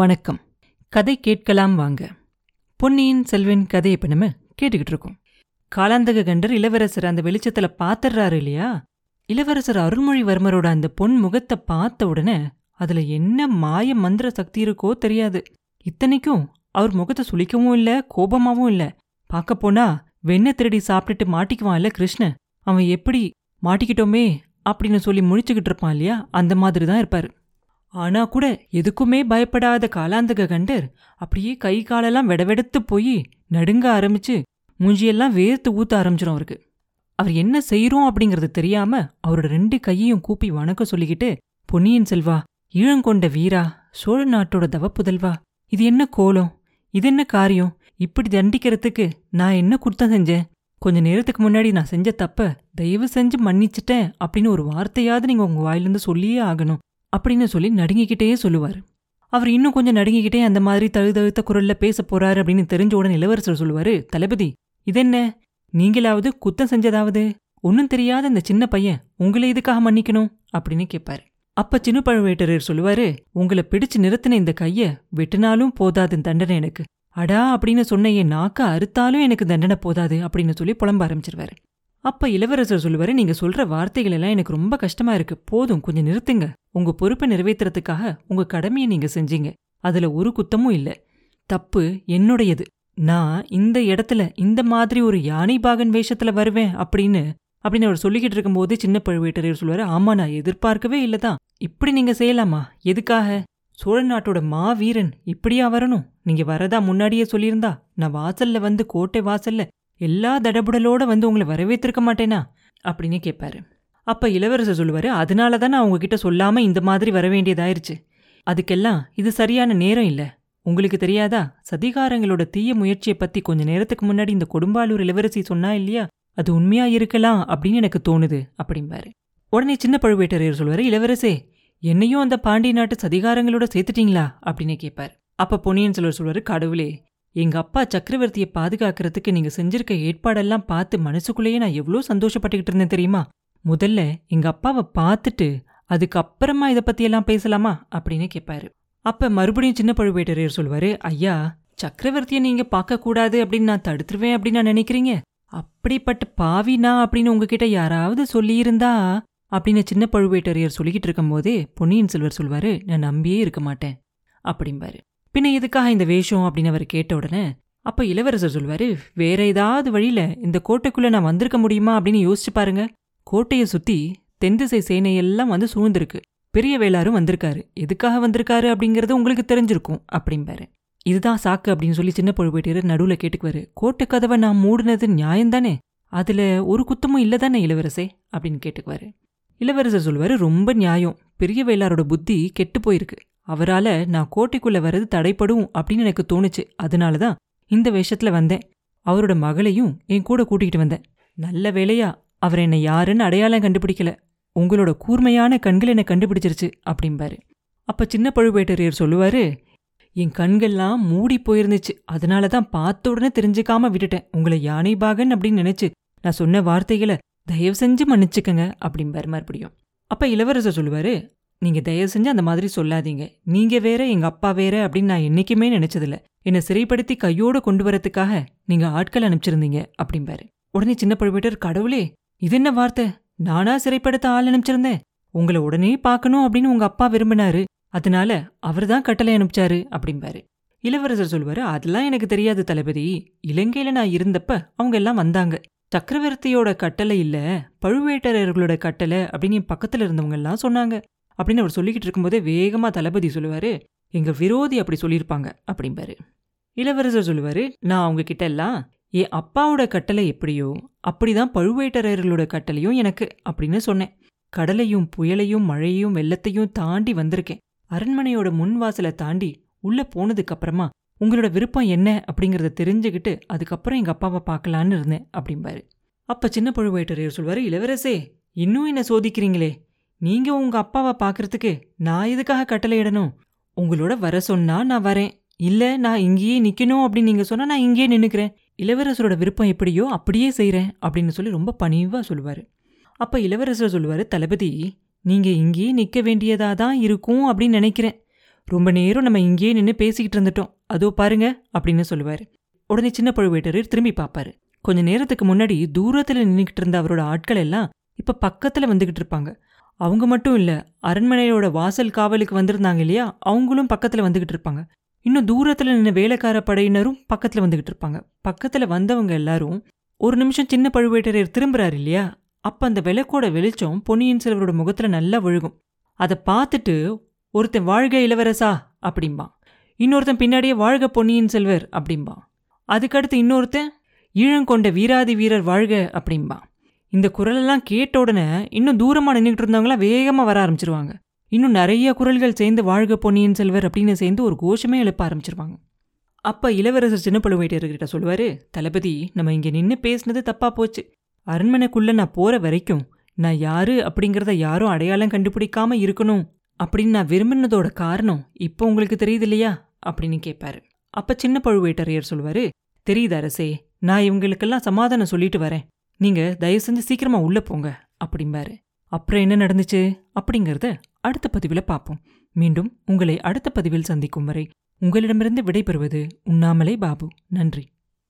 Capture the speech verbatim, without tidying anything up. வணக்கம். கதை கேட்கலாம் வாங்க. பொன்னியின் செல்வன் கதையை இப்போ நம்ம கேட்டுக்கிட்டு இருக்கோம். காலாந்தக கண்டர் இளவரசர் அந்த வெளிச்சத்தில் பார்த்துடுறாரு இல்லையா? இளவரசர் அருள்மொழிவர்மரோட அந்த பொன் முகத்தை பார்த்த உடனே அதில் என்ன மாய மந்திர சக்தி இருக்கோ தெரியாது. இத்தனைக்கும் அவர் முகத்தை சுளிக்கவும் இல்லை, கோபமாகவும் இல்லை. பார்க்கப்போனா வெண்ணெய் திருடி சாப்பிட்டுட்டு மாட்டிக்குவான் இல்லை கிருஷ்ணன், அவன் எப்படி மாட்டிக்கிட்டோமே அப்படின்னு சொல்லி முழிச்சுக்கிட்டு இருப்பான் இல்லையா, அந்த மாதிரி தான் இருப்பார். ஆனா கூட எதுக்குமே பயப்படாத காலாந்தக கண்டர் அப்படியே கை காலெல்லாம் விடவெடுத்து போய் நடுங்க ஆரம்பிச்சு மூஞ்சியெல்லாம் வேர்த்து ஊத்த ஆரம்பிச்சிடும். அவருக்கு அவர் என்ன செய்யறோம் அப்படிங்கறது தெரியாம அவரோட ரெண்டு கையையும் கூப்பி வணக்கம் சொல்லிக்கிட்டு, பொன்னியின் செல்வா, ஈழங்கொண்ட வீரா, சோழ நாட்டோட தவ புதல்வா, இது என்ன கோலம், இது என்ன காரியம், இப்படி தண்டிக்கிறதுக்கு நான் என்ன குற்றம் செஞ்சேன்? கொஞ்ச நேரத்துக்கு முன்னாடி நான் செஞ்ச தப்ப தயவு செஞ்சு மன்னிச்சிட்டேன் அப்படின்னு ஒரு வார்த்தையாவது நீங்க உங்க வாயிலிருந்து சொல்லியே ஆகணும் அப்படின்னு சொல்லி நடுங்கிக்கிட்டே சொல்லுவார். அவர் இன்னும் கொஞ்சம் நடுங்கிக்கிட்டே அந்த மாதிரி தழுதழுத்த குரல்ல பேச போறாரு அப்படின்னு தெரிஞ்ச உடனே இளவரசர் சொல்லுவாரு, தளபதி, இதென்ன, நீங்களாவது குத்தம் செஞ்சதாவது ஒன்றும் தெரியாத இந்த சின்ன பையன் உங்களை இதுக்காக மன்னிக்கணும் அப்படின்னு கேட்பாரு. அப்ப சின்ன பழுவேட்டரர் சொல்லுவாரு, உங்களை பிடிச்சு நிறுத்தின இந்த கையை வெட்டினாலும் போதாது தண்டனை எனக்கு, அடா அப்படின்னு சொன்ன என் நாக்க அறுத்தாலும் எனக்கு தண்டனை போதாது அப்படின்னு சொல்லி புலம்ப ஆரம்பிச்சிருவாரு. அப்ப இளவரசர் சொல்லுவாரு, நீங்க சொல்ற வார்த்தைகள் எல்லாம் எனக்கு ரொம்ப கஷ்டமா இருக்கு, போதும், கொஞ்சம் நிறுத்துங்க. உங்க பொறுப்பை நிறைவேற்றுறதுக்காக உங்க கடமையை நீங்க செஞ்சீங்க, அதுல ஒரு குத்தமும் இல்ல. தப்பு என்னுடையது. நான் இந்த இடத்துல இந்த மாதிரி ஒரு யானை பாகன் வேஷத்துல வருவேன் அப்படின்னு அப்படின்னு அவர் சொல்லிக்கிட்டு இருக்கும்போது சின்ன பழுவேட்டரையர் சொல்லுவாரு, ஆமா, நான் எதிர்பார்க்கவே இல்லதான், இப்படி நீங்க செய்யலாமா? எதுக்காக? சோழ நாட்டோட மா வீரன் இப்படியா வரணும்? நீங்க வரதா முன்னாடியே சொல்லியிருந்தா நான் வாசல்ல வந்து, கோட்டை வாசல்ல எல்லா தடபுடலோட வந்து உங்களை வரவேற்றிருக்க மாட்டேனா அப்படின்னு கேட்பாரு. அப்ப இளவரசர் சொல்லுவாரு, அதனால தான் நான் உங்ககிட்ட சொல்லாம இந்த மாதிரி வரவேண்டியதாயிருச்சு. அதுக்கெல்லாம் இது சரியான நேரம் இல்லை. உங்களுக்கு தெரியாதா, சதிகாரங்களோட தீய முயற்சியை பத்தி கொஞ்ச நேரத்துக்கு முன்னாடி இந்த கொடும்பாளூர் இளவரசி சொன்னா இல்லையா, அது உண்மையா இருக்கலாம் அப்படின்னு எனக்கு தோணுது அப்படிம்பாரு. உடனே சின்ன பழுவேட்டரையர் சொல்லுவாரு, இளவரசே, என்னையும் அந்த பாண்டிய நாட்டு சதிகாரங்களோட சேர்த்துட்டீங்களா அப்படின்னு கேட்பாரு. அப்ப பொன்னியின் செல்வர் சொல்லுவாரு, கடவுளே, எங்க அப்பா சக்கரவர்த்தியை பாதுகாக்கிறதுக்கு நீங்க செஞ்சிருக்க ஏற்பாடெல்லாம் பார்த்து மனசுக்குள்ளேயே நான் எவ்வளோ சந்தோஷப்பட்டுக்கிட்டு இருந்தேன் தெரியுமா? முதல்ல எங்க அப்பாவை பார்த்துட்டு அதுக்கப்புறமா இதை பத்தியெல்லாம் பேசலாமா அப்படின்னு கேட்பாரு. அப்ப மறுபடியும் சின்ன பழுவேட்டரையர் சொல்லுவாரு, ஐயா, சக்கரவர்த்தியை நீங்க பார்க்க கூடாது அப்படின்னு நான் தடுத்துருவேன் அப்படின்னு நான் நினைக்கிறீங்க? அப்படிப்பட்ட பாவினா அப்படின்னு உங்ககிட்ட யாராவது சொல்லியிருந்தா அப்படின்னு சின்ன பழுவேட்டரையர் சொல்லிக்கிட்டு இருக்கும் போதே பொன்னியின் செல்வர் சொல்லுவாரு, நான் நம்பியே இருக்க மாட்டேன் அப்படிம்பாரு. பின்ன எதுக்காக இந்த வேஷம் அப்படின்னு அவர் கேட்ட உடனே அப்ப இளவரசர் சொல்வாரு, வேற ஏதாவது வழியில இந்த கோட்டைக்குள்ள நான் வந்திருக்க முடியுமா அப்படின்னு யோசிச்சு பாருங்க. கோட்டையை சுத்தி தென்திசை சேனையெல்லாம் வந்து சூழ்ந்திருக்கு, பெரிய வேளாரும் வந்திருக்காரு, எதுக்காக வந்திருக்காரு அப்படிங்கறது உங்களுக்கு தெரிஞ்சிருக்கும் அப்படிம்பாரு. இதுதான் சாக்கு அப்படின்னு சொல்லி சின்ன பழுவேட்டரையர் நடுவுல கேட்டுக்குவாரு, கோட்டை கதவை நான் மூடினது நியாயம்தானே, அதுல ஒரு குத்தமும் இல்லதானே இளவரசே அப்படின்னு கேட்டுக்குவாரு. இளவரசர் சொல்வாரு, ரொம்ப நியாயம், பெரிய வேளாரோட புத்தி கெட்டு போயிருக்கு, அவரால நான் கோட்டைக்குள்ள வர்றது தடைப்படும் அப்படின்னு எனக்கு தோணுச்சு, அதனாலதான் இந்த வேஷத்துல வந்தேன், அவரோட மகளையும் என் கூட கூட்டிகிட்டு வந்தேன். நல்ல வேளையா அவர் என்னை யாருன்னு அடையாளம் கண்டுபிடிக்கல, உங்களோட கூர்மையான கண்கள் என்னை கண்டுபிடிச்சிருச்சு அப்படிம்பாரு. அப்ப சின்ன பழுவேட்டரையர் சொல்லுவாரு, என் கண்கள்லாம் மூடி போயிருந்துச்சு, அதனாலதான் பார்த்த உடனே தெரிஞ்சுக்காம விட்டுட்டேன், உங்களை யானை பாகன் அப்படின்னு நினைச்சு நான் சொன்ன வார்த்தைகளை தயவு செஞ்சு மன்னிச்சுக்கங்க அப்படிம்பாரு மறுபடியும். அப்ப இளவரசர் சொல்லுவாரு, நீங்க தயவு செஞ்சு அந்த மாதிரி சொல்லாதீங்க, நீங்க வேற எங்க அப்பா வேற அப்படின்னு நான் என்னைக்குமே நினைச்சதில்ல, என்னை சிறைப்படுத்தி கையோடு கொண்டு வரதுக்காக நீங்க ஆட்கள் அனுப்பிச்சிருந்தீங்க அப்படிம்பாரு. உடனே சின்ன பழுவேட்டர், கடவுளே, இது என்ன வார்த்தை, நானா சிறைப்படுத்த ஆள் அனுப்பிச்சிருந்தேன், உங்களை உடனே பார்க்கணும் அப்படின்னு உங்க அப்பா விரும்பினாரு, அதனால அவர் தான் கட்டளை அனுப்பிச்சாரு அப்படிம்பாரு. இளவரசர் சொல்வாரு, அதெல்லாம் எனக்கு தெரியாது தளபதி, இலங்கையில நான் இருந்தப்ப அவங்க எல்லாம் வந்தாங்க, சக்கரவர்த்தியோட கட்டளை இல்ல பழுவேட்டரர்களோட கட்டளை அப்படின்னு என் பக்கத்துல இருந்தவங்க எல்லாம் சொன்னாங்க அப்படின்னு அவர் சொல்லிக்கிட்டு இருக்கும்போதே வேகமா தளபதி சொல்லுவாரு, எங்க விரோதி அப்படி சொல்லியிருப்பாங்க அப்படிம்பாரு. இளவரசர் சொல்லுவாரு, நான் அவங்க கிட்ட எல்லாம் என் அப்பாவோட கட்டளை எப்படியோ அப்படிதான் பழுவேட்டரையர்களோட கட்டளையும் எனக்கு அப்படின்னு சொன்னேன், கடலையும் புயலையும் மழையும் வெள்ளத்தையும் தாண்டி வந்திருக்கேன், அரண்மனையோட முன்வாசலை தாண்டி உள்ள போனதுக்கு அப்புறமா உங்களோட விருப்பம் என்ன அப்படிங்கறத தெரிஞ்சுக்கிட்டு அதுக்கப்புறம் எங்க அப்பாவை பார்க்கலான்னு இருந்தேன் அப்படிம்பாரு. அப்ப சின்ன பழுவேட்டரையர் சொல்லுவாரு, இளவரசே, இன்னும் என்ன சோதிக்கிறீங்களே, நீங்க உங்க அப்பாவை பாக்குறதுக்கு நான் எதுக்காக கட்டளையிடணும்? உங்களோட வர சொன்னா நான் வரேன், இல்ல நான் இங்கேயே நிக்கணும் அப்படின்னு நீங்க சொன்னா நான் இங்கேயே நின்னுக்கிறேன், இளவரசரோட விருப்பம் எப்படியோ அப்படியே செய்யறேன் அப்படின்னு சொல்லி ரொம்ப பணிவா சொல்லுவாரு. அப்ப இளவரசர் சொல்லுவாரு, தளபதி, நீங்க இங்கேயே நிக்க வேண்டியதாதான் இருக்கும் அப்படின்னு நினைக்கிறேன், ரொம்ப நேரம் நம்ம இங்கேயே நின்று பேசிக்கிட்டு இருந்துட்டோம், அதோ பாருங்க அப்படின்னு சொல்லுவார். உடனே சின்ன பழுவேட்டரர் திரும்பி பார்ப்பாரு. கொஞ்ச நேரத்துக்கு முன்னாடி தூரத்தில் நின்றுக்கிட்டு இருந்த அவரோட ஆட்கள் எல்லாம் இப்போ பக்கத்தில் வந்துக்கிட்டு இருப்பாங்க. அவங்க மட்டும் இல்லை, அரண்மனையோட வாசல் காவலுக்கு வந்திருந்தாங்க இல்லையா, அவங்களும் பக்கத்தில் வந்துக்கிட்டு இருப்பாங்க. இன்னும் தூரத்தில் நின்று வேலைக்கார படையினரும் பக்கத்தில் வந்துக்கிட்டு இருப்பாங்க. பக்கத்தில் வந்தவங்க எல்லாரும் ஒரு நிமிஷம் சின்ன பழுவேட்டரையர் திரும்புகிறார் இல்லையா, அப்போ அந்த விளக்கோட வெளிச்சம் பொன்னியின் செல்வரோட முகத்தில் நல்லா விழுகும். அதை பார்த்துட்டு ஒருத்தன் வாழ்க இளவரசா அப்படிம்பான், இன்னொருத்தன் பின்னாடியே வாழ்க பொன்னியின் செல்வர் அப்படிம்பான், அதுக்கடுத்து இன்னொருத்தன் ஈழங்கொண்ட வீராதி வீரர் வாழ்க அப்படிம்பான். இந்த குரலெல்லாம் கேட்ட உடனே இன்னும் தூரமாக நின்றுக்கிட்டு இருந்தவங்களாம் வேகமாக வர ஆரம்பிச்சிருவாங்க. இன்னும் நிறைய குரல்கள் சேர்ந்து வாழ்க பொன்னியின் செல்வர் அப்படின்னு சேர்ந்து ஒரு கோஷமே எழுப்ப ஆரம்பிச்சிருவாங்க. அப்போ இளவரசர் சின்ன பழுவேட்டர்கிட்ட சொல்லுவார், தளபதி நம்ம இங்கே நின்று பேசினது தப்பாக போச்சு. அரண்மனைக்குள்ளே நான் போகிற வரைக்கும் நான் யார் அப்படிங்கிறத யாரும் அடையாளம் கண்டுபிடிக்காமல் இருக்கணும் அப்படின்னு நான் விரும்பினதோட காரணம் இப்போ உங்களுக்கு தெரியுது இல்லையா அப்படின்னு கேட்பாரு. அப்போ சின்ன பழுவேட்டரையர் சொல்லுவார், தெரியுது அரசே, நான் இவங்களுக்கெல்லாம் சமாதானம் சொல்லிட்டு வரேன், நீங்கள் தயவு செஞ்சு சீக்கிரமாக உள்ளே போங்க அப்படிம்பாரு. அப்புறம் என்ன நடந்துச்சு அப்படிங்கிறத அடுத்த பதிவில் பார்ப்போம். மீண்டும் உங்களை அடுத்த பதிவில் சந்திக்கும் வரை உங்களிடமிருந்து விடைபெறுவது உன்னாமலை பாபு. நன்றி.